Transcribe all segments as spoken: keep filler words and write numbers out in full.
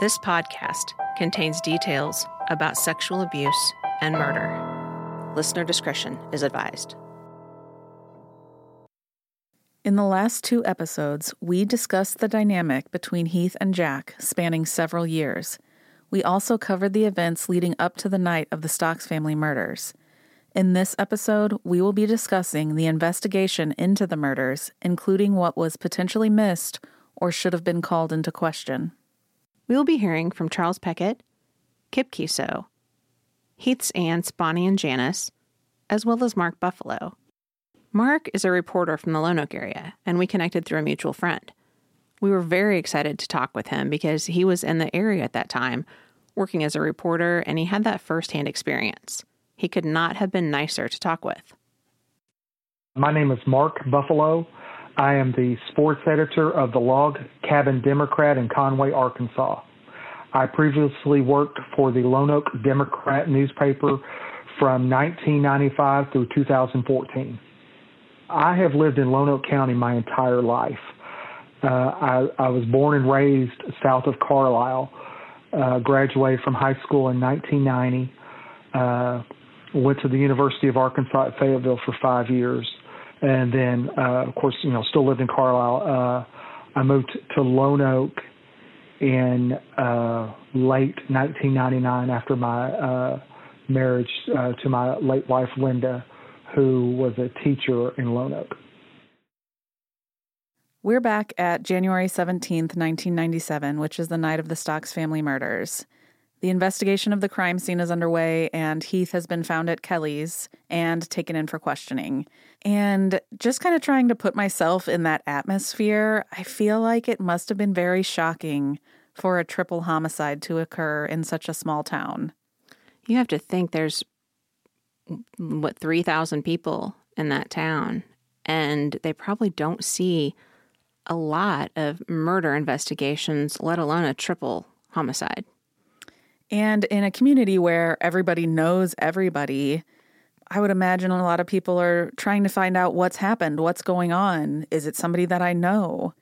This podcast contains details about sexual abuse and murder. Listener discretion is advised. In the last two episodes, we discussed the dynamic between Heath and Jack spanning several years. We also covered the events leading up to the night of the Stocks family murders. In this episode, we will be discussing the investigation into the murders, including what was potentially missed or should have been called into question. We will be hearing from Charles Peckett, Kip Kiso, Heath's aunts Bonnie and Janice, as well as Mark Buffalo. Mark is a reporter from the Lonoke area, and we connected through a mutual friend. We were very excited to talk with him because he was in the area at that time, working as a reporter, and he had that firsthand experience. He could not have been nicer to talk with. My name is Mark Buffalo. I am the sports editor of the Log Cabin Democrat in Conway, Arkansas. I previously worked for the Lonoke Democrat newspaper from nineteen ninety-five through two thousand fourteen. I have lived in Lonoke County my entire life. Uh, I, I was born and raised south of Carlisle, uh, graduated from high school in nineteen ninety, uh, went to the University of Arkansas at Fayetteville for five years. And then, uh, of course, you know, still lived in Carlisle. Uh, I moved to Lonoke in uh, late nineteen ninety-nine after my uh, marriage uh, to my late wife, Linda, who was a teacher in Lonoke. We're back at January seventeenth, nineteen ninety-seven, which is the night of the Stocks family murders. The investigation of the crime scene is underway, and Heath has been found at Kelly's and taken in for questioning. And just kind of trying to put myself in that atmosphere, I feel like it must have been very shocking for a triple homicide to occur in such a small town. You have to think there's, what, three thousand people in that town, and they probably don't see a lot of murder investigations, let alone a triple homicide. And in a community where everybody knows everybody, I would imagine a lot of people are trying to find out what's happened, what's going on. Is it somebody that I know?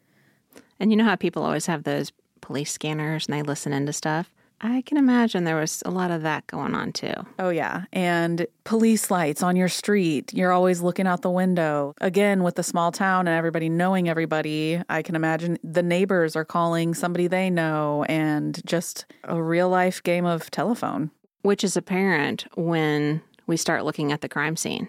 And you know how people always have those police scanners and they listen into stuff? I can imagine there was a lot of that going on, too. Oh, yeah. And police lights on your street. You're always looking out the window. Again, with the small town and everybody knowing everybody, I can imagine the neighbors are calling somebody they know and just a real-life game of telephone. Which is apparent when we start looking at the crime scene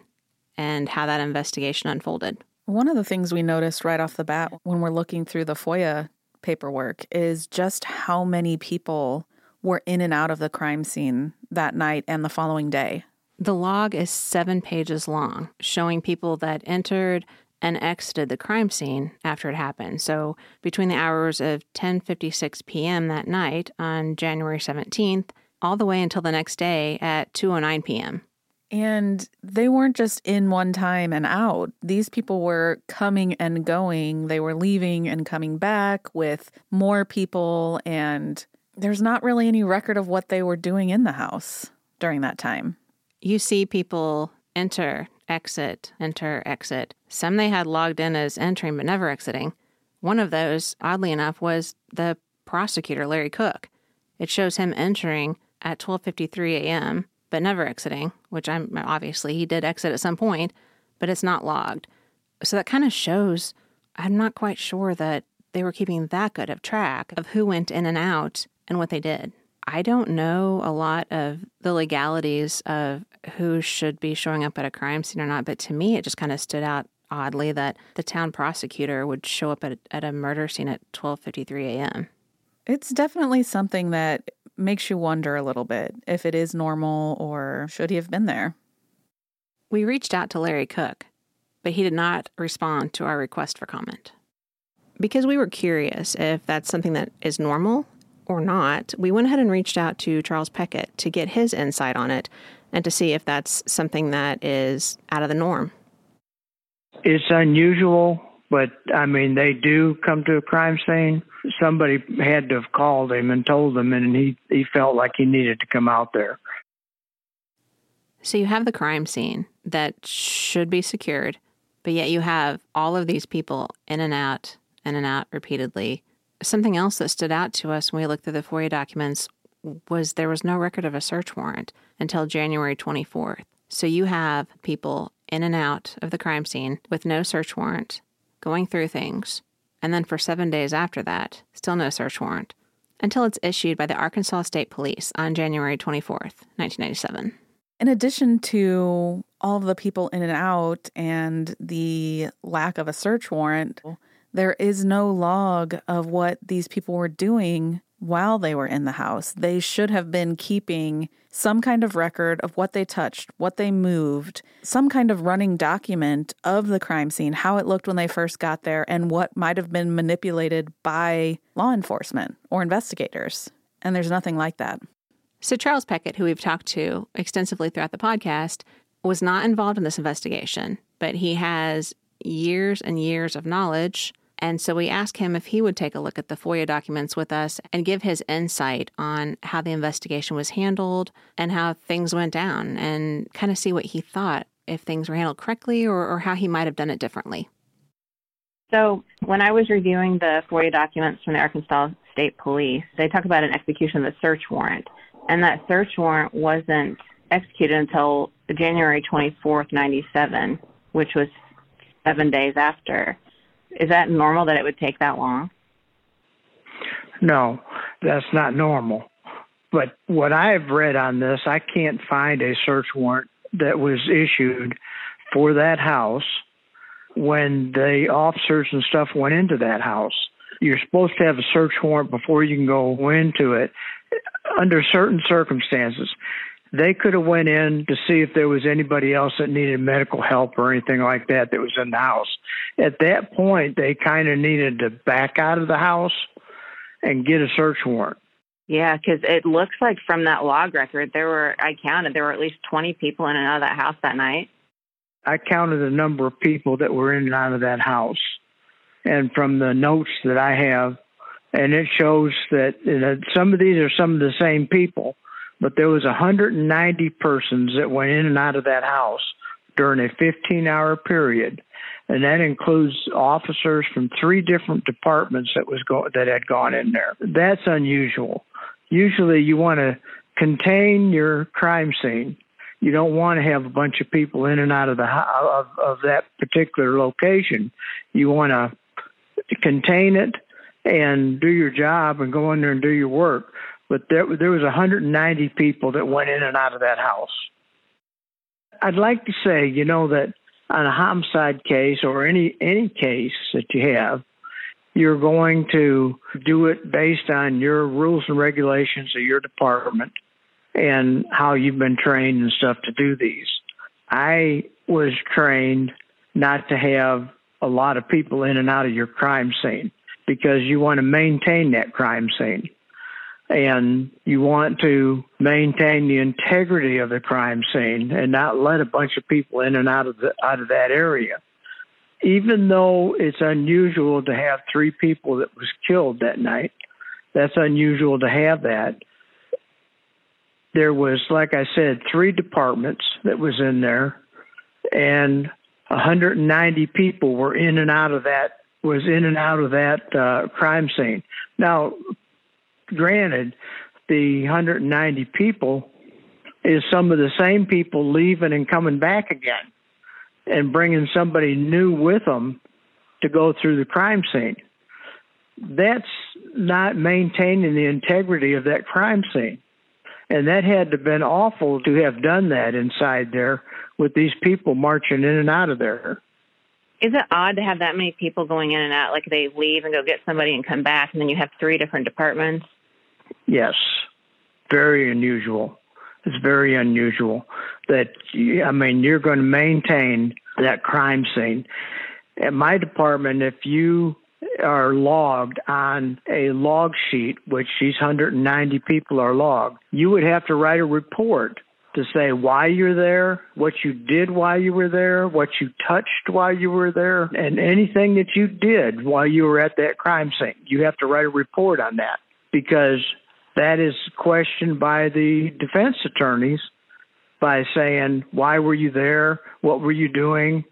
and how that investigation unfolded. One of the things we noticed right off the bat when we're looking through the FOIA paperwork is just how many people were in and out of the crime scene that night and the following day. The log is seven pages long, showing people that entered and exited the crime scene after it happened. So between the hours of ten fifty-six p.m. that night on January seventeenth, all the way until the next day at two oh nine p.m. And they weren't just in one time and out. These people were coming and going. They were leaving and coming back with more people, and there's not really any record of what they were doing in the house during that time. You see people enter, exit, enter, exit. Some they had logged in as entering but never exiting. One of those, oddly enough, was the prosecutor, Larry Cook. It shows him entering at twelve fifty-three a.m. but never exiting, which I'm obviously he did exit at some point, but it's not logged. So that kind of shows, I'm not quite sure that they were keeping that good of track of who went in and out and what they did. I don't know a lot of the legalities of who should be showing up at a crime scene or not, but to me it just kind of stood out oddly that the town prosecutor would show up at, at a murder scene at twelve fifty-three a.m. It's definitely something that makes you wonder a little bit if it is normal or should he have been there. We reached out to Larry Cook, but he did not respond to our request for comment. Because we were curious if that's something that is normal or not, we went ahead and reached out to Charles Peckett to get his insight on it and to see if that's something that is out of the norm. It's unusual, but, I mean, they do come to a crime scene. Somebody had to have called him and told them, and he, he felt like he needed to come out there. So you have the crime scene that should be secured, but yet you have all of these people in and out, in and out repeatedly. something else that stood out to us when we looked through the FOIA documents was there was no record of a search warrant until January twenty-fourth. So you have people in and out of the crime scene with no search warrant, going through things, and then for seven days after that, still no search warrant, until it's issued by the Arkansas State Police on January twenty-fourth, nineteen ninety-seven. In addition to all of the people in and out and the lack of a search warrant, there is no log of what these people were doing while they were in the house. They should have been keeping some kind of record of what they touched, what they moved, some kind of running document of the crime scene, how it looked when they first got there, and what might have been manipulated by law enforcement or investigators. And there's nothing like that. So Charles Peckett, who we've talked to extensively throughout the podcast, was not involved in this investigation, but he has years and years of knowledge. And so we asked him if he would take a look at the FOIA documents with us and give his insight on how the investigation was handled and how things went down and kind of see what he thought, if things were handled correctly or, or how he might have done it differently. So when I was reviewing the FOIA documents from the Arkansas State Police, they talk about an execution of the search warrant. And that search warrant wasn't executed until January twenty-fourth, ninety-seven, which was seven days after. Is that normal that it would take that long? No, that's not normal. But what I've read on this, I can't find a search warrant that was issued for that house when the officers and stuff went into that house. You're supposed to have a search warrant before you can go into it under certain circumstances. They could have went in to see if there was anybody else that needed medical help or anything like that that was in the house. At that point, they kind of needed to back out of the house and get a search warrant. Yeah, because it looks like from that log record, there were, I counted, there were at least twenty people in and out of that house that night. I counted the number of people that were in and out of that house. And from the notes that I have, and it shows that, you know, some of these are some of the same people. But there was one hundred ninety persons that went in and out of that house during a fifteen-hour period, and that includes officers from three different departments that was go- that had gone in there. That's unusual. Usually you want to contain your crime scene. You don't want to have a bunch of people in and out of the ho- of, of that particular location. You want to contain it and do your job and go in there and do your work. But there, there was one hundred ninety people that went in and out of that house. I'd like to say, you know, that on a homicide case or any any case that you have, you're going to do it based on your rules and regulations of your department and how you've been trained and stuff to do these. I was trained not to have a lot of people in and out of your crime scene because you want to maintain that crime scene. And you want to maintain the integrity of the crime scene and not let a bunch of people in and out of the, out of that area. Even though it's unusual to have three people that was killed that night, that's unusual to have that. There was, like I said, three departments that was in there, and one hundred ninety people were in and out of that, was in and out of that uh, crime scene. Now, granted, the one hundred ninety people is some of the same people leaving and coming back again and bringing somebody new with them to go through the crime scene. That's not maintaining the integrity of that crime scene. And that had to have been awful to have done that inside there with these people marching in and out of there. Is it odd to have that many people going in and out? Like they leave and go get somebody and come back, and then you have three different departments? Yes, very unusual. It's very unusual that, I mean, you're going to maintain that crime scene. At my department, if you are logged on a log sheet, which these one hundred ninety people are logged, you would have to write a report to say why you're there, what you did while you were there, what you touched while you were there, and anything that you did while you were at that crime scene. You have to write a report on that because that is questioned by the defense attorneys by saying, why were you there? What were you doing?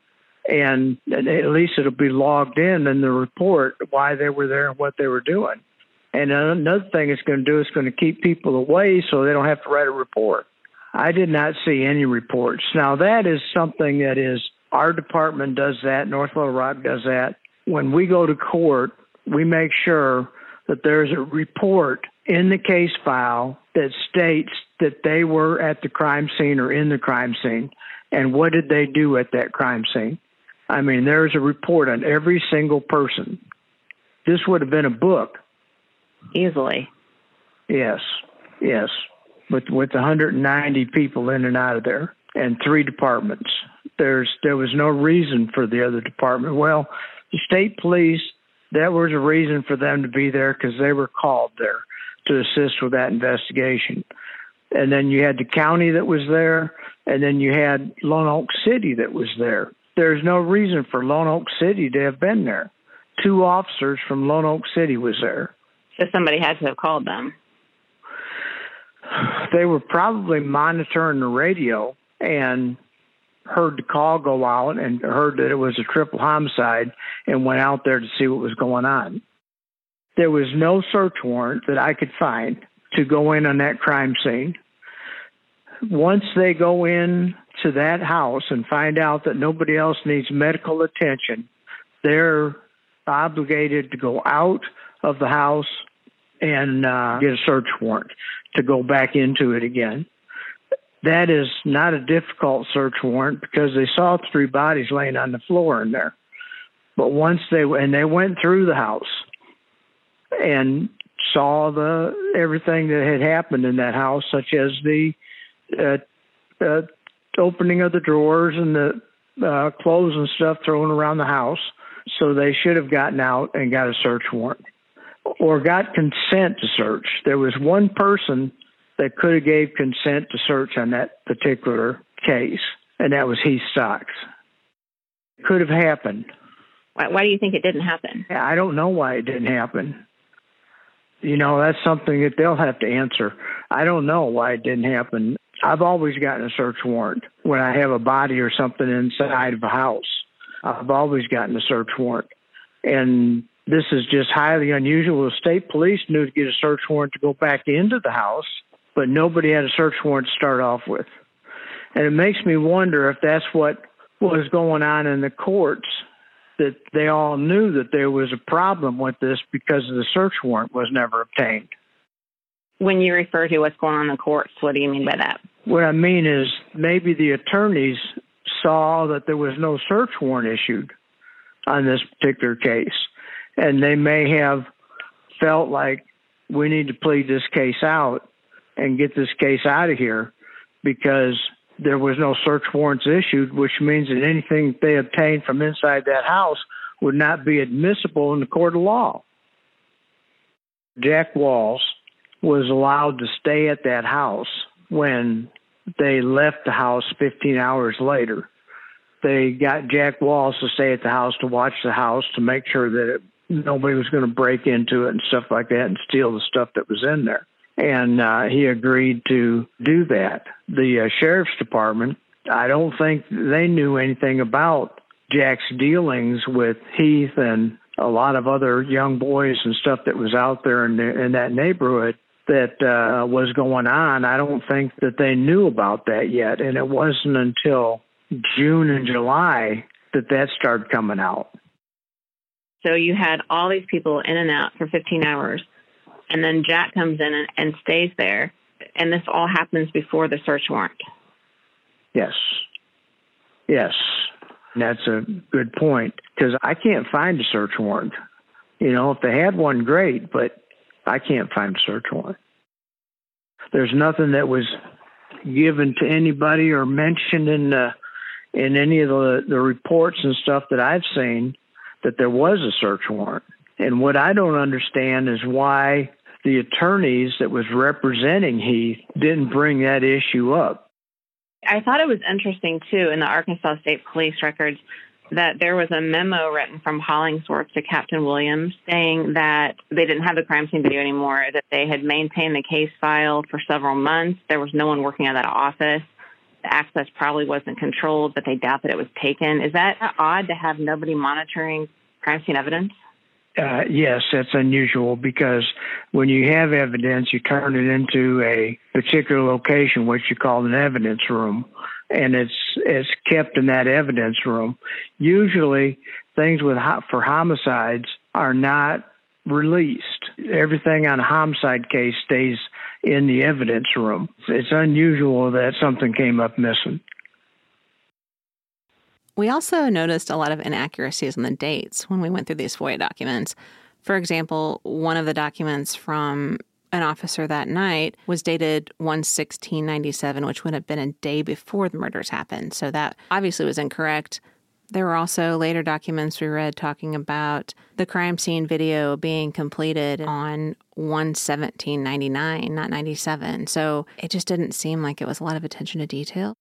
and at least it'll be logged in in the report why they were there and what they were doing. And another thing it's going to do is going to keep people away so they don't have to write a report. I did not see any reports. Now, that is something that is, our department does that, North Little Rock does that. When we go to court, we make sure that there's a report in the case file that states that they were at the crime scene or in the crime scene, and what did they do at that crime scene. I mean, there's a report on every single person. This would have been a book. Easily. Yes, yes. With with one hundred ninety people in and out of there and three departments. There's there was no reason for the other department. Well, the state police, there was a reason for them to be there because they were called there to assist with that investigation. And then you had the county that was there, and then you had Lonoke City that was there. There's no reason for Lonoke City to have been there. Two officers from Lonoke City was there. So somebody had to have called them. They were probably monitoring the radio and heard the call go out and heard that it was a triple homicide and went out there to see what was going on. There was no search warrant that I could find to go in on that crime scene. Once they go in to that house and find out that nobody else needs medical attention, they're obligated to go out of the house and uh, get a search warrant to go back into it again. That is not a difficult search warrant because they saw three bodies laying on the floor in there. But once they and they went through the house and saw the everything that had happened in that house, such as the uh, uh, opening of the drawers and the uh, clothes and stuff thrown around the house. So they should have gotten out and got a search warrant or got consent to search. There was one person that could have gave consent to search on that particular case, and that was Heath Stocks. It could have happened. Why, why do you think it didn't happen? I don't know why it didn't happen. You know, that's something that they'll have to answer. I don't know why it didn't happen. I've always gotten a search warrant when I have a body or something inside of a house. I've always gotten a search warrant. And this is just highly unusual. The state police knew to get a search warrant to go back into the house, but nobody had a search warrant to start off with. And it makes me wonder if that's what was going on in the courts, that they all knew that there was a problem with this because the search warrant was never obtained. When you refer to what's going on in the courts, what do you mean by that? What I mean is maybe the attorneys saw that there was no search warrant issued on this particular case. And they may have felt like we need to plead this case out and get this case out of here because there was no search warrants issued, which means that anything they obtained from inside that house would not be admissible in the court of law. Jack Walls was allowed to stay at that house when they left the house fifteen hours later. They got Jack Walls to stay at the house, to watch the house, to make sure that it, nobody was going to break into it and stuff like that and steal the stuff that was in there. And uh, he agreed to do that. The uh, sheriff's department, I don't think they knew anything about Jack's dealings with Heath and a lot of other young boys and stuff that was out there in, the, in that neighborhood that uh, was going on. I don't think that they knew about that yet. And it wasn't until June and July that that started coming out. So you had all these people in and out for fifteen hours, and then Jack comes in and, and stays there, and this all happens before the search warrant. Yes. Yes. That's a good point, because I can't find a search warrant. You know, if they had one, great, but I can't find a search warrant. There's nothing that was given to anybody or mentioned in the in any of the, the reports and stuff that I've seen that there was a search warrant. And what I don't understand is why the attorneys that was representing Heath didn't bring that issue up. I thought it was interesting, too, in the Arkansas State Police records that there was a memo written from Hollingsworth to Captain Williams saying that they didn't have the crime scene video anymore, that they had maintained the case file for several months. There was no one working at that office. the access probably wasn't controlled, but they doubt that it was taken. Is that odd to have nobody monitoring crime scene evidence? Uh, yes, that's unusual, because when you have evidence, you turn it into a particular location, which you call an evidence room, and it's it's kept in that evidence room. Usually, things with for homicides are not released. Everything on a homicide case stays in the evidence room. It's unusual that something came up missing. We also noticed a lot of inaccuracies in the dates when we went through these FOIA documents. For example, one of the documents from an officer that night was dated one sixteen ninety-seven, which would have been a day before the murders happened. So that obviously was incorrect. There were also later documents we read talking about the crime scene video being completed on one seventeen ninety-nine, not ninety-seven. So it just didn't seem like it was a lot of attention to detail.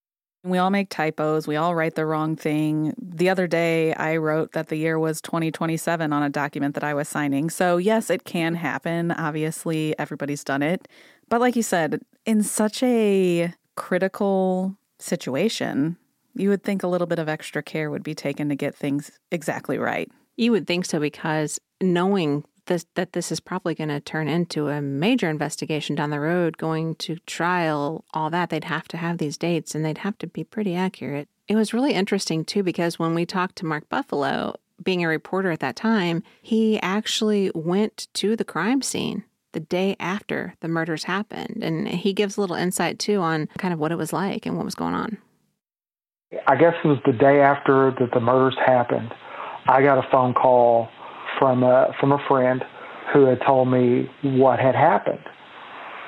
We all make typos. We all write the wrong thing. The other day, I wrote that the year was twenty twenty-seven on a document that I was signing. So yes, it can happen. Obviously, everybody's done it. But like you said, in such a critical situation, you would think a little bit of extra care would be taken to get things exactly right. You would think so, because knowing this, that this is probably going to turn into a major investigation down the road, going to trial, all that, they'd have to have these dates and they'd have to be pretty accurate. It was really interesting, too, because when we talked to Mark Buffalo, being a reporter at that time, he actually went to the crime scene the day after the murders happened. And he gives a little insight, too, on kind of what it was like and what was going on. I guess it was the day after that the murders happened. I got a phone call from a, from a friend who had told me what had happened.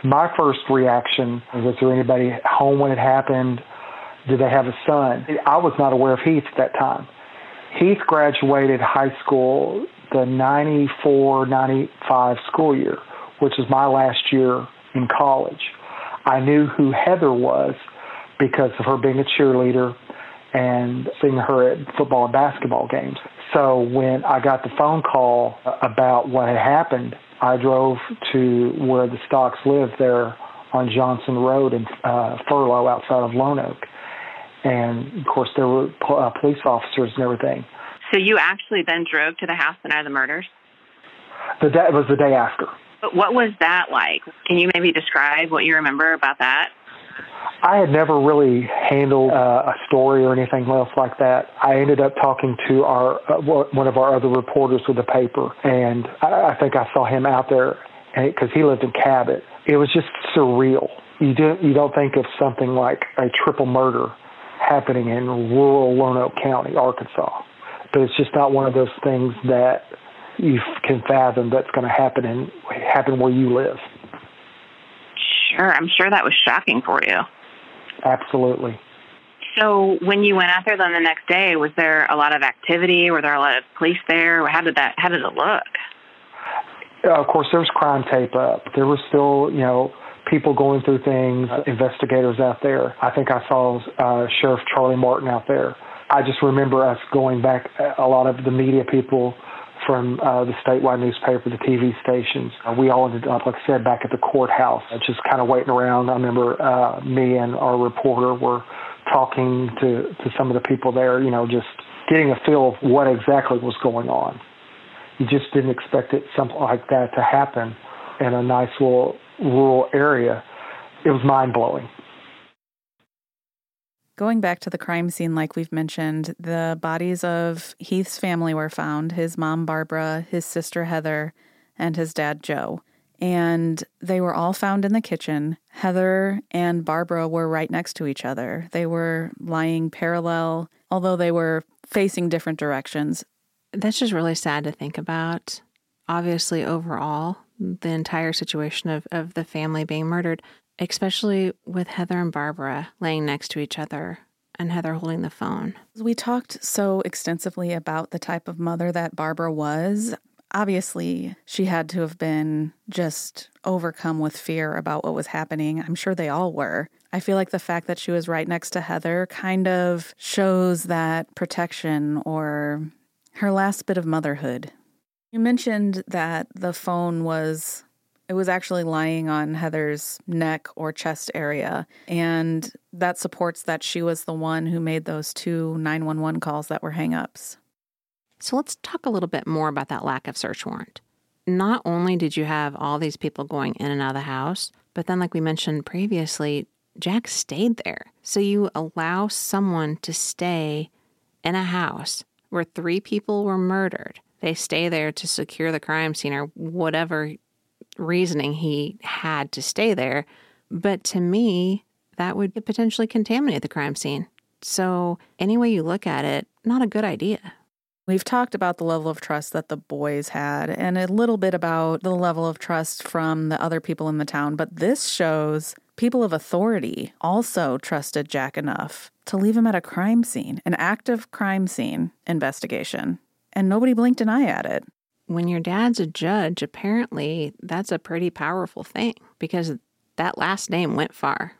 My first reaction was, was there anybody home when it happened? Did they have a son? I was not aware of Heath at that time. Heath graduated high school the ninety-four ninety-five school year, which was my last year in college. I knew who Heather was because of her being a cheerleader and seeing her at football and basketball games. So when I got the phone call about what had happened, I drove to where the Stocks lived there on Johnson Road in uh, Furlow outside of Lonoke. And, of course, there were po- uh, police officers and everything. So you actually then drove to the house the night of the murders? The day, it was the day after. But what was that like? Can you maybe describe what you remember about that? I had never really handled uh, a story or anything else like that. I ended up talking to our uh, one of our other reporters with the paper, and I, I think I saw him out there because he lived in Cabot. It was just surreal. You don't you don't think of something like a triple murder happening in rural Lonoke County, Arkansas, but it's just not one of those things that you can fathom that's going to happen and happen where you live. Sure. I'm sure that was shocking for you. Absolutely. So when you went out there then the next day, was there a lot of activity? Were there a lot of police there? How did that, how did it look? Uh, of course, there was crime tape up. There were still, you know, people going through things, uh, investigators out there. I think I saw uh, Sheriff Charlie Martin out there. I just remember us going back, a lot of the media people from uh, the statewide newspaper, the T V stations. Uh, we all ended up, like I said, back at the courthouse, just kind of waiting around. I remember uh, me and our reporter were talking to, to some of the people there, you know, just getting a feel of what exactly was going on. You just didn't expect it, something like that to happen in a nice little rural area. It was mind-blowing. Going back to the crime scene, like we've mentioned, the bodies of Heath's family were found, his mom, Barbara, his sister, Heather, and his dad, Joe. And they were all found in the kitchen. Heather and Barbara were right next to each other. They were lying parallel, although they were facing different directions. That's just really sad to think about. Obviously, overall, the entire situation of, of the family being murdered, especially with Heather and Barbara laying next to each other and Heather holding the phone. We talked so extensively about the type of mother that Barbara was. Obviously, she had to have been just overcome with fear about what was happening. I'm sure they all were. I feel like the fact that she was right next to Heather kind of shows that protection or her last bit of motherhood. You mentioned that the phone was It was actually lying on Heather's neck or chest area, and that supports that she was the one who made those two nine one one calls that were hang-ups. So let's talk a little bit more about that lack of search warrant. Not only did you have all these people going in and out of the house, but then, like we mentioned previously, Jack stayed there. So you allow someone to stay in a house where three people were murdered. They stay there to secure the crime scene or whatever reasoning he had to stay there. But to me, that would potentially contaminate the crime scene. So any way you look at it, not a good idea. We've talked about the level of trust that the boys had and a little bit about the level of trust from the other people in the town, but this shows people of authority also trusted Jack enough to leave him at a crime scene, an active crime scene investigation, and nobody blinked an eye at it. When your dad's a judge, apparently that's a pretty powerful thing because that last name went far.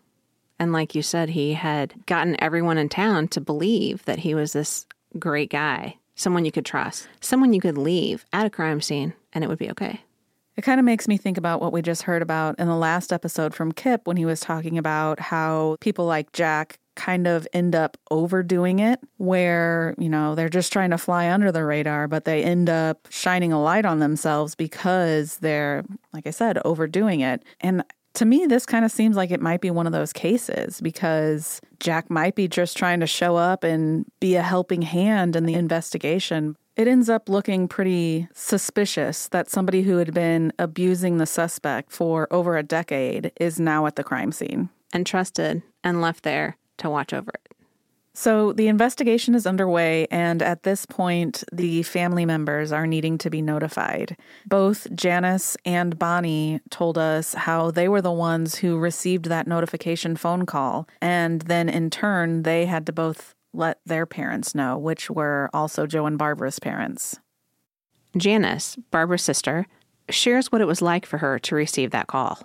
And like you said, he had gotten everyone in town to believe that he was this great guy. Someone you could trust, someone you could leave at a crime scene, and it would be okay. It kind of makes me think about what we just heard about in the last episode from Kip when he was talking about how people like Jack kind of end up overdoing it, where, you know, they're just trying to fly under the radar, but they end up shining a light on themselves because they're, like I said, overdoing it. And to me, this kind of seems like it might be one of those cases because Jack might be just trying to show up and be a helping hand in the investigation. It ends up looking pretty suspicious that somebody who had been abusing the suspect for over a decade is now at the crime scene. And trusted and left there to watch over it. So the investigation is underway, and at this point, the family members are needing to be notified. Both Janice and Bonnie told us how they were the ones who received that notification phone call, and then in turn, they had to both let their parents know, which were also Joe and Barbara's parents. Janice, Barbara's sister, shares what it was like for her to receive that call.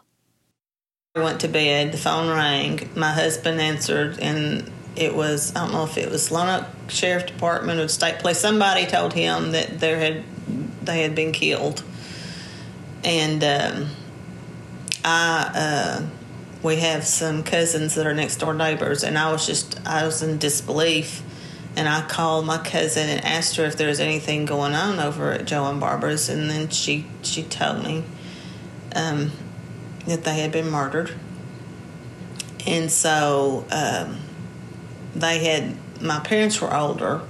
I went to bed, the phone rang, my husband answered, and it was, I don't know if it was Lonoke Sheriff Department or State Police. Somebody told him that there had they had been killed. And um, I, uh, we have some cousins that are next door neighbors, and I was just, I was in disbelief. And I called my cousin and asked her if there was anything going on over at Joe and Barbara's, and then she, she told me um, that they had been murdered. And so... Um, They had, my parents were older,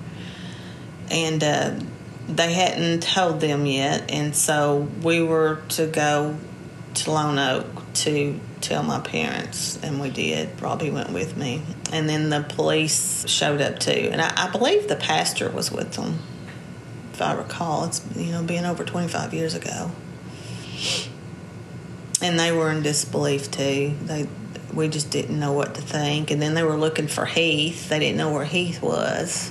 and uh, they hadn't told them yet, and so we were to go to Lonoke to tell my parents, and we did. Robbie went with me, and then the police showed up too, and I, I believe the pastor was with them, if I recall. It's, you know, being over twenty-five years ago, and they were in disbelief too. They. We just didn't know what to think. And then they were looking for Heath. They didn't know where Heath was.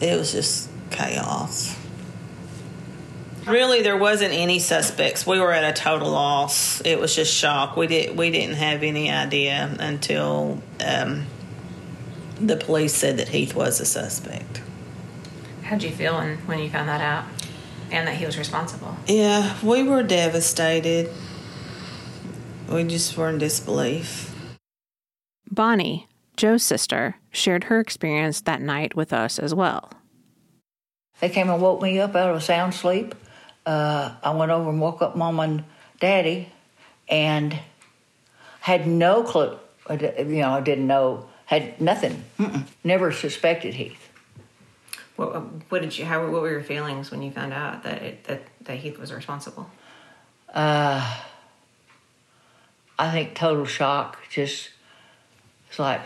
It was just chaos. Really, there wasn't any suspects. We were at a total loss. It was just shock. We, did, we didn't have any idea until um, the police said that Heath was a suspect. How'd you feel when, when you found that out and that he was responsible? Yeah, we were devastated. We just were in disbelief. Bonnie, Joe's sister, shared her experience that night with us as well. They came and woke me up out of a sound sleep. Uh, I went over and woke up Mom and Daddy and had no clue. You know, I didn't know, had nothing. Mm-mm. Never suspected Heath. What, what did you? How? What were your feelings when you found out that it, that, that Heath was responsible? Uh... I think total shock. Just, it's like,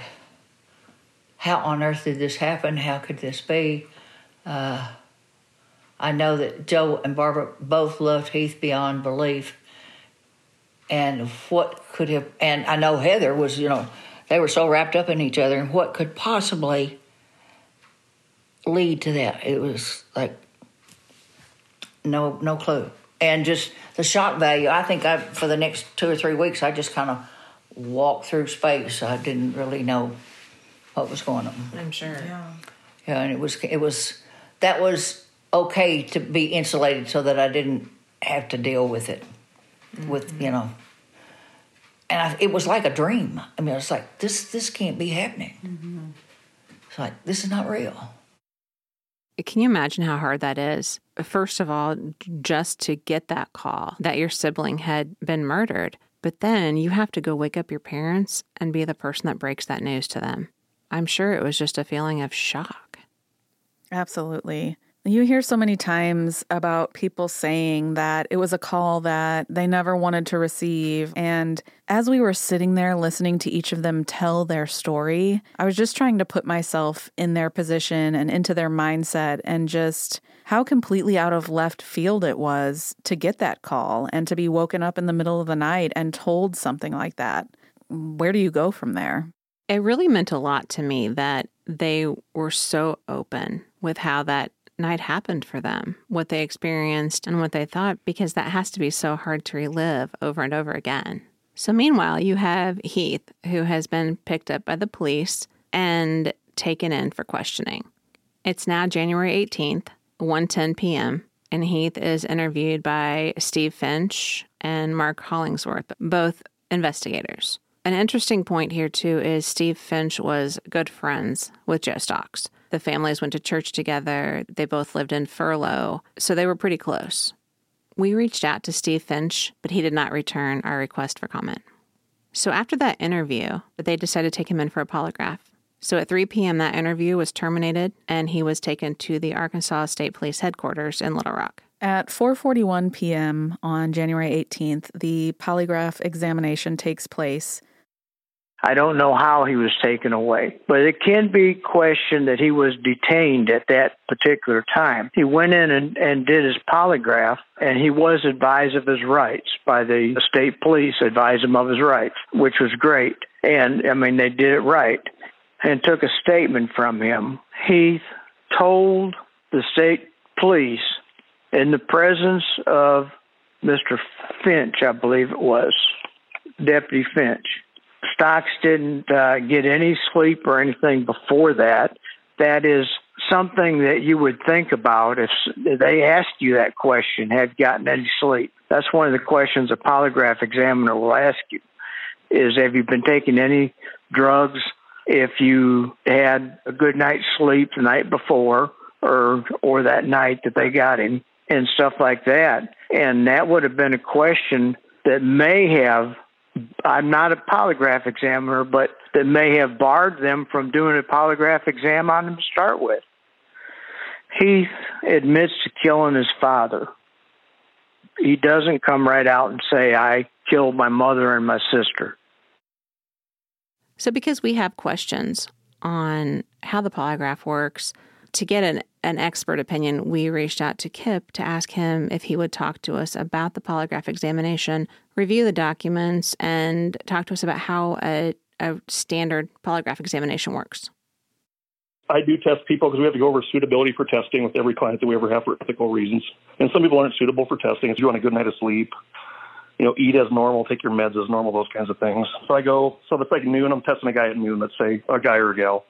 how on earth did this happen? How could this be? Uh, I know that Joe and Barbara both loved Heath beyond belief. And what could have, and I know Heather was, you know, they were so wrapped up in each other, and what could possibly lead to that? It was like, no, no clue. And just the shock value, I think I, for the next two or three weeks, I just kind of walked through space. I didn't really know what was going on. I'm sure. Yeah. Yeah, and it was, it was, that was okay to be insulated so that I didn't have to deal with it. mm-hmm. with, you know. And I, it was like a dream. I mean, I was like, this this can't be happening. Mm-hmm. It's like, this is not real. Can you imagine how hard that is? First of all, just to get that call that your sibling had been murdered, but then you have to go wake up your parents and be the person that breaks that news to them. I'm sure it was just a feeling of shock. Absolutely. You hear so many times about people saying that it was a call that they never wanted to receive. And as we were sitting there listening to each of them tell their story, I was just trying to put myself in their position and into their mindset and just how completely out of left field it was to get that call and to be woken up in the middle of the night and told something like that. Where do you go from there? It really meant a lot to me that they were so open with how that night happened for them, what they experienced and what they thought, because that has to be so hard to relive over and over again. So meanwhile, you have Heath, who has been picked up by the police and taken in for questioning. It's now January eighteenth, one ten p.m., and Heath is interviewed by Steve Finch and Mark Hollingsworth, both investigators. An interesting point here, too, is Steve Finch was good friends with Joe Stocks. The families went to church together. They both lived in Furlow, so they were pretty close. We reached out to Steve Finch, but he did not return our request for comment. So after that interview, they decided to take him in for a polygraph. So at three p.m., that interview was terminated, and he was taken to the Arkansas State Police headquarters in Little Rock. At four forty-one p.m. on January eighteenth, the polygraph examination takes place. I don't know how he was taken away, but it can be questioned that he was detained at that particular time. He went in and, and did his polygraph, and he was advised of his rights by the state police, advised him of his rights, which was great. And, I mean, they did it right and took a statement from him. He told the state police in the presence of Mister Finch, I believe it was, Deputy Finch. Stocks didn't uh, get any sleep or anything before that. That is something that you would think about if they asked you that question, have gotten any sleep. That's one of the questions a polygraph examiner will ask you is, have you been taking any drugs? If you had a good night's sleep the night before or or that night that they got him and stuff like that. And that would have been a question that may have I'm not a polygraph examiner, but that may have barred them from doing a polygraph exam on him to start with. He admits to killing his father. He doesn't come right out and say, I killed my mother and my sister. So because we have questions on how the polygraph works, to get an, an expert opinion, we reached out to Kip to ask him if he would talk to us about the polygraph examination, review the documents, and talk to us about how a, a standard polygraph examination works. I do test people because we have to go over suitability for testing with every client that we ever have for ethical reasons. And some people aren't suitable for testing. If you want a good night of sleep, you know, eat as normal, take your meds as normal, those kinds of things. So I go, so it's like noon, I'm testing a guy at noon, let's say, a guy or a gal.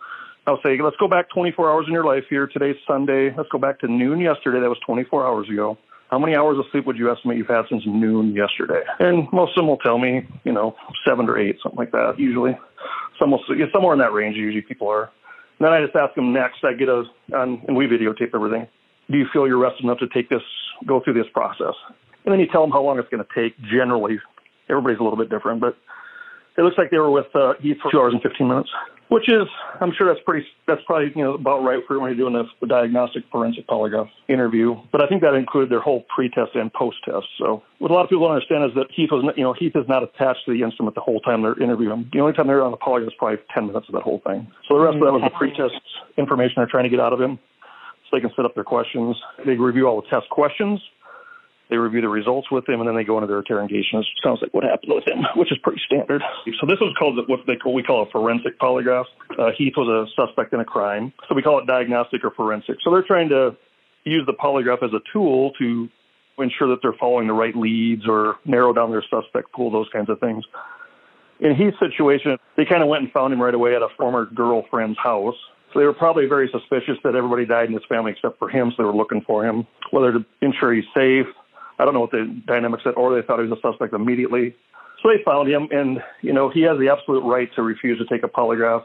I'll say, let's go back twenty-four hours in your life here. Today's Sunday. Let's go back to noon yesterday. That was twenty-four hours ago. How many hours of sleep would you estimate you've had since noon yesterday? And most of them will tell me, you know, seven or eight, something like that, usually. Some will, somewhere in that range, usually people are. And then I just ask them next. I get a, um, and we videotape everything. Do you feel you're rested enough to take this, go through this process? And then you tell them how long it's going to take. Generally, everybody's a little bit different, but it looks like they were with uh, Heath for two hours and fifteen minutes. Which is, I'm sure that's pretty, that's probably, you know, about right for when you're doing a diagnostic forensic polygraph interview. But I think that included their whole pre-test and post-test. So what a lot of people don't understand is that Heath was, not, you know, Heath is not attached to the instrument the whole time they're interviewing. The only time they're on the polygraph is probably ten minutes of that whole thing. So the rest mm-hmm. of that was the pre-test information they're trying to get out of him so they can set up their questions. They review all the test questions. They review the results with him, and then they go into their interrogation. It sounds like what happened with him, which is pretty standard. So this was called what they call, we call a forensic polygraph. Uh, Heath was a suspect in a crime. So we call it diagnostic or forensic. So they're trying to use the polygraph as a tool to ensure that they're following the right leads or narrow down their suspect pool, those kinds of things. In Heath's situation, they kind of went and found him right away at a former girlfriend's house. So they were probably very suspicious that everybody died in his family except for him, so they were looking for him, whether to ensure he's safe, I don't know what the dynamics said, or they thought he was a suspect immediately. So they found him, and, you know, he has the absolute right to refuse to take a polygraph.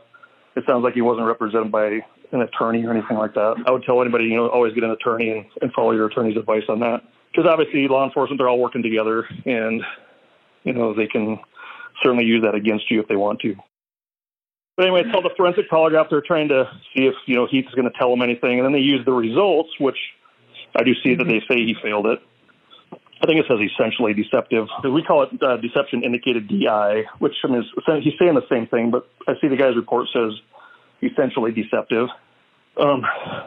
It sounds like he wasn't represented by an attorney or anything like that. I would tell anybody, you know, always get an attorney and, and follow your attorney's advice on that. Because obviously law enforcement, they're all working together, and, you know, they can certainly use that against you if they want to. But anyway, it's called the forensic polygraph. They're trying to see if, you know, Heath is going to tell them anything. And then they use the results, which I do see mm-hmm. that they say he failed it. I think it says essentially deceptive. We call it uh, deception indicated D I, which I mean, he's saying the same thing, but I see the guy's report says essentially deceptive. Um,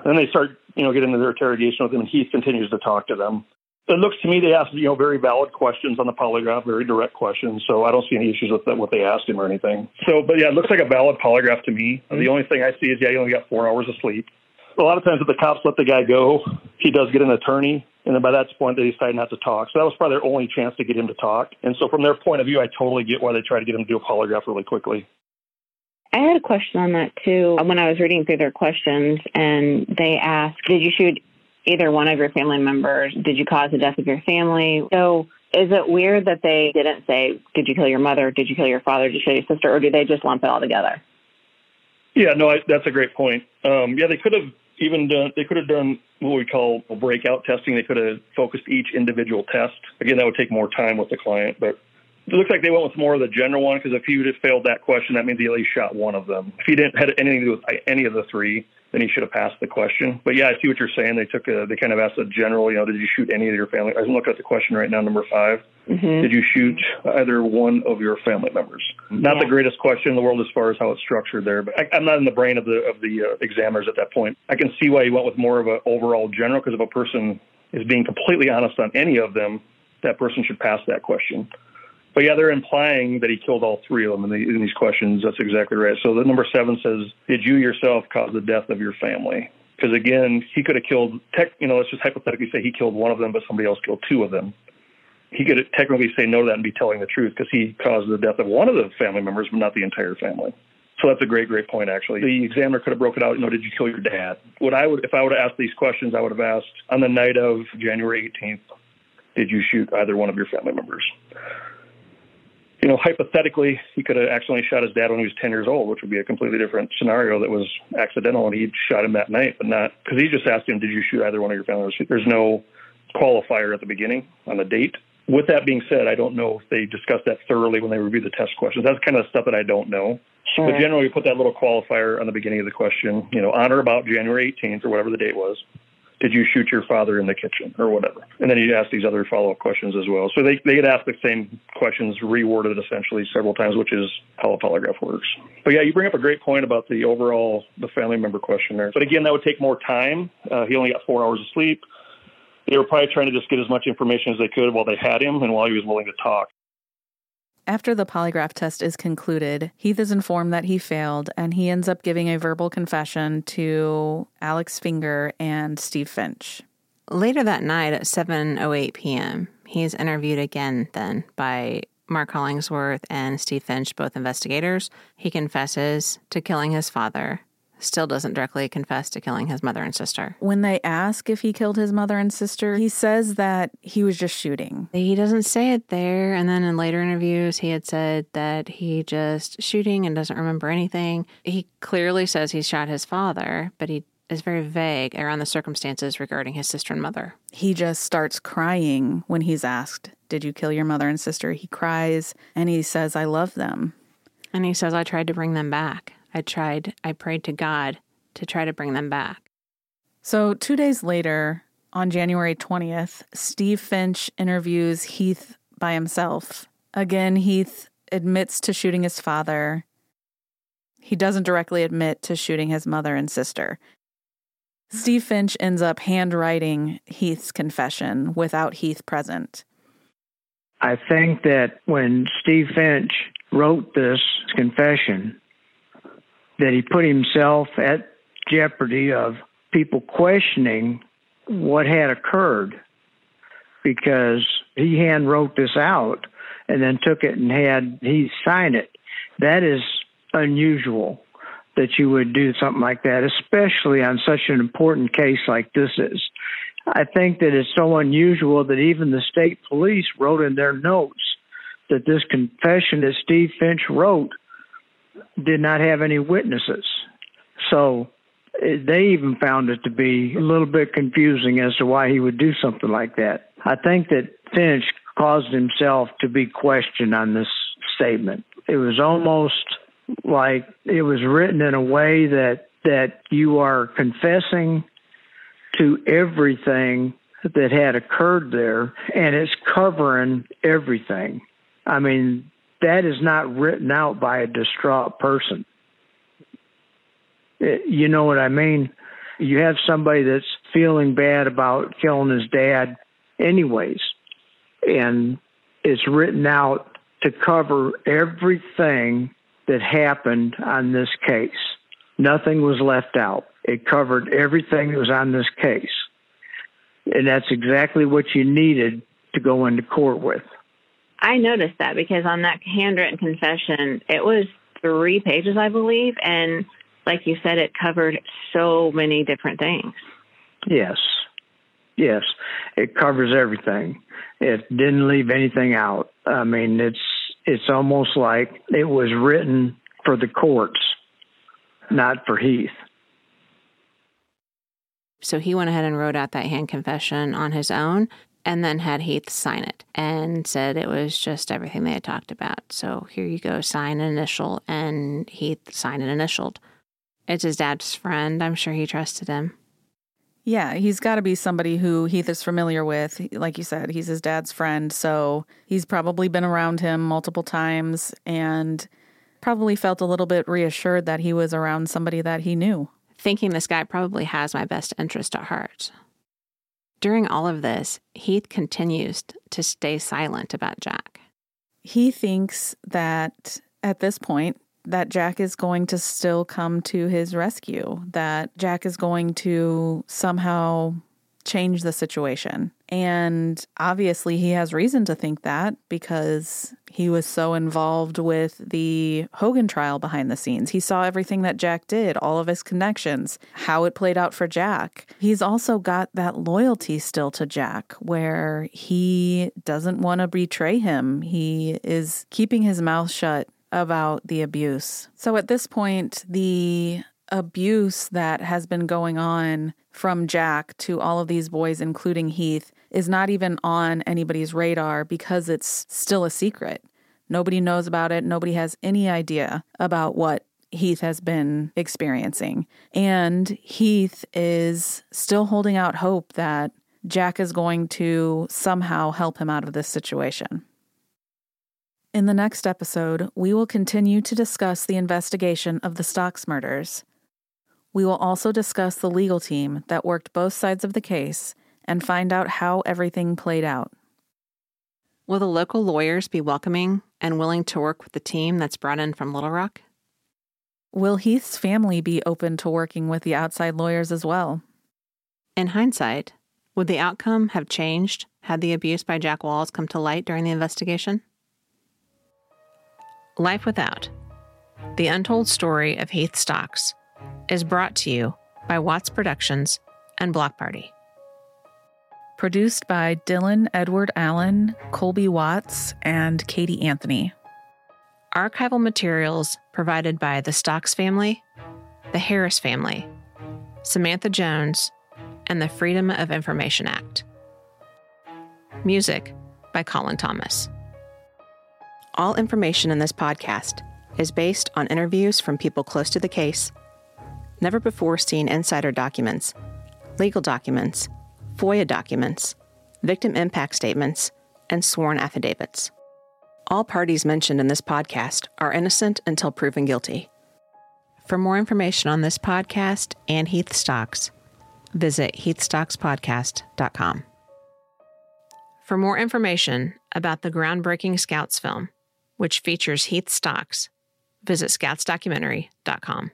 then they start, you know, getting into their interrogation with him, and Heath continues to talk to them. It looks to me they asked, you know, very valid questions on the polygraph, very direct questions, so I don't see any issues with that, what they asked him or anything. So, but yeah, it looks like a valid polygraph to me. Mm-hmm. The only thing I see is, yeah, he only got four hours of sleep. A lot of times if the cops let the guy go, he does get an attorney. And then by that point, they decided not to talk. So that was probably their only chance to get him to talk. And so from their point of view, I totally get why they tried to get him to do a polygraph really quickly. I had a question on that, too, when I was reading through their questions. And they asked, did you shoot either one of your family members? Did you cause the death of your family? So is it weird that they didn't say, did you kill your mother? Did you kill your father? Did you kill your sister? Or do they just lump it all together? Yeah, no, I, that's a great point. Um, yeah, they could have even done, they could have done what we call breakout testing. They could have focused each individual test. Again, that would take more time with the client, but it looks like they went with more of the general one, because if he would have failed that question, that means he at least shot one of them. If he didn't had anything to do with any of the three, then he should have passed the question. But yeah, I see what you're saying. They took a, they kind of asked a general, you know, did you shoot any of your family? I'm looking at the question right now, number five. Mm-hmm. Did you shoot either one of your family members? Not yeah. the greatest question in the world as far as how it's structured there, but I, I'm not in the brain of the of the uh, examiners at that point. I can see why he went with more of an overall general, because if a person is being completely honest on any of them, that person should pass that question. But yeah, they're implying that he killed all three of them in, the, in these questions. That's exactly right. So the number seven says, did you yourself cause the death of your family? Because again, he could have killed, tech, you know, let's just hypothetically say he killed one of them, but somebody else killed two of them. He could technically say no to that and be telling the truth, because he caused the death of one of the family members, but not the entire family. So that's a great, great point, actually. The examiner could have broken out, you know, did you kill your dad? What I would, if I would have asked these questions, I would have asked, on the night of January eighteenth, did you shoot either one of your family members? You know, hypothetically, he could have accidentally shot his dad when he was ten years old, which would be a completely different scenario that was accidental, and he shot him that night, but not, because he just asked him, did you shoot either one of your family members? There's no qualifier at the beginning on the date. With that being said, I don't know if they discussed that thoroughly when they reviewed the test questions. That's kind of the stuff that I don't know. Sure. But generally, you put that little qualifier on the beginning of the question, you know, on or about January eighteenth or whatever the date was, did you shoot your father in the kitchen or whatever? And then you ask these other follow-up questions as well. So they, they get asked the same questions, reworded essentially several times, which is how a polygraph works. But yeah, you bring up a great point about the overall, the family member questionnaire. But again, that would take more time. Uh, he only got four hours of sleep. They were probably trying to just get as much information as they could while they had him and while he was willing to talk. After the polygraph test is concluded, Heath is informed that he failed, and he ends up giving a verbal confession to Alex Finger and Steve Finch. Later that night at seven oh eight p.m., he's interviewed again then by Mark Hollingsworth and Steve Finch, both investigators. He confesses to killing his father. Still doesn't directly confess to killing his mother and sister. When they ask if he killed his mother and sister, he says that he was just shooting. He doesn't say it there. And then in later interviews, he had said that he just shooting and doesn't remember anything. He clearly says he shot his father, but he is very vague around the circumstances regarding his sister and mother. He just starts crying when he's asked, did you kill your mother and sister? He cries and he says, I love them. And he says, I tried to bring them back. I tried, I prayed to God to try to bring them back. So two days later, on January twentieth, Steve Finch interviews Heath by himself. Again, Heath admits to shooting his father. He doesn't directly admit to shooting his mother and sister. Steve Finch ends up handwriting Heath's confession without Heath present. I think that when Steve Finch wrote this confession, that he put himself at jeopardy of people questioning what had occurred, because he hand wrote this out and then took it and had he sign it. That is unusual that you would do something like that, especially on such an important case like this is. I think that it's so unusual that even the state police wrote in their notes that this confession that Steve Finch wrote did not have any witnesses. So they even found it to be a little bit confusing as to why he would do something like that. I think that Finch caused himself to be questioned on this statement. It was almost like it was written in a way that, that you are confessing to everything that had occurred there, and it's covering everything. I mean, that is not written out by a distraught person. It, you know what I mean? You have somebody that's feeling bad about killing his dad anyways, and it's written out to cover everything that happened on this case. Nothing was left out. It covered everything that was on this case. And that's exactly what you needed to go into court with. I noticed that because on that handwritten confession, it was three pages, I believe. And like you said, it covered so many different things. Yes. Yes. It covers everything. It didn't leave anything out. I mean, it's it's almost like it was written for the courts, not for Heath. So he went ahead and wrote out that hand confession on his own and then had Heath sign it and said it was just everything they had talked about. So here you go, sign and initial, and Heath signed and initialed. It's his dad's friend. I'm sure he trusted him. Yeah, he's got to be somebody who Heath is familiar with. Like you said, he's his dad's friend, so he's probably been around him multiple times and probably felt a little bit reassured that he was around somebody that he knew, thinking this guy probably has my best interest at heart. During all of this, Heath continues to stay silent about Jack. He thinks that at this point, that Jack is going to still come to his rescue, that Jack is going to somehow change the situation. And obviously he has reason to think that because he was so involved with the Hogan trial behind the scenes. He saw everything that Jack did, all of his connections, how it played out for Jack. He's also got that loyalty still to Jack where he doesn't want to betray him. He is keeping his mouth shut about the abuse. So at this point, the abuse that has been going on from Jack to all of these boys, including Heath, is not even on anybody's radar because it's still a secret. Nobody knows about it. Nobody has any idea about what Heath has been experiencing. And Heath is still holding out hope that Jack is going to somehow help him out of this situation. In the next episode, we will continue to discuss the investigation of the Stocks murders. We will also discuss the legal team that worked both sides of the case and find out how everything played out. Will the local lawyers be welcoming and willing to work with the team that's brought in from Little Rock? Will Heath's family be open to working with the outside lawyers as well? In hindsight, would the outcome have changed had the abuse by Jack Walls come to light during the investigation? Life Without, the untold story of Heath Stocks, is brought to you by Watts Productions and Block Party. Produced by Dylan Edward Allen, Colby Watts, and Katie Anthony. Archival materials provided by the Stocks family, the Harris family, Samantha Jones, and the Freedom of Information Act. Music by Colin Thomas. All information in this podcast is based on interviews from people close to the case, never-before-seen insider documents, legal documents, FOIA documents, victim impact statements, and sworn affidavits. All parties mentioned in this podcast are innocent until proven guilty. For more information on this podcast and Heath Stocks, visit heath stocks podcast dot com. For more information about the groundbreaking Scouts film, which features Heath Stocks, visit scouts documentary dot com.